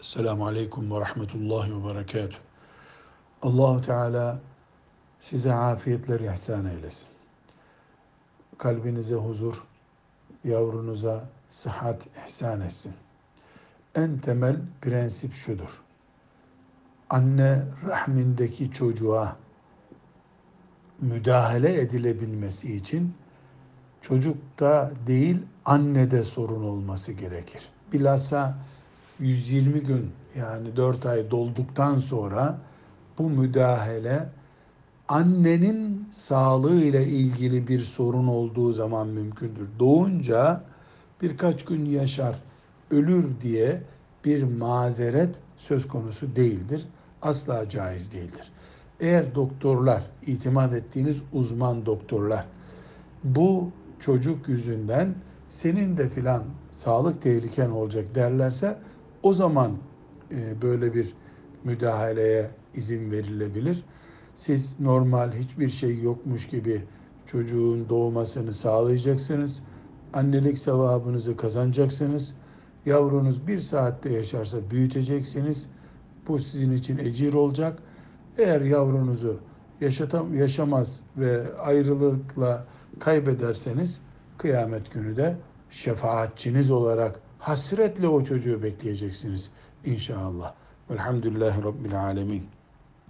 Esselamu Aleyküm ve Rahmetullahi ve Berekatuhu. Allah-u Teala size afiyetler ihsan eylesin. Kalbinize huzur, yavrunuza sıhhat ihsan etsin. En temel prensip şudur: anne rahmindeki çocuğa müdahale edilebilmesi için çocukta değil annede sorun olması gerekir. Bilhassa 120 gün yani 4 ay dolduktan sonra bu müdahale annenin sağlığı ile ilgili bir sorun olduğu zaman mümkündür. Doğunca birkaç gün yaşar, ölür diye bir mazeret söz konusu değildir. Asla caiz değildir. Eğer doktorlar, itimat ettiğiniz uzman doktorlar, bu çocuk yüzünden senin de filan sağlık tehliken olacak derlerse, o zaman böyle bir müdahaleye izin verilebilir. Siz normal hiçbir şey yokmuş gibi çocuğun doğmasını sağlayacaksınız. Annelik sevabınızı kazanacaksınız. Yavrunuz bir saatte yaşarsa büyüteceksiniz. Bu sizin için ecir olacak. Eğer yavrunuzu yaşamaz ve ayrılıkla kaybederseniz kıyamet günü de şefaatçiniz olarak hasretle o çocuğu bekleyeceksiniz inşallah. Velhamdülillahi Rabbil Alemin.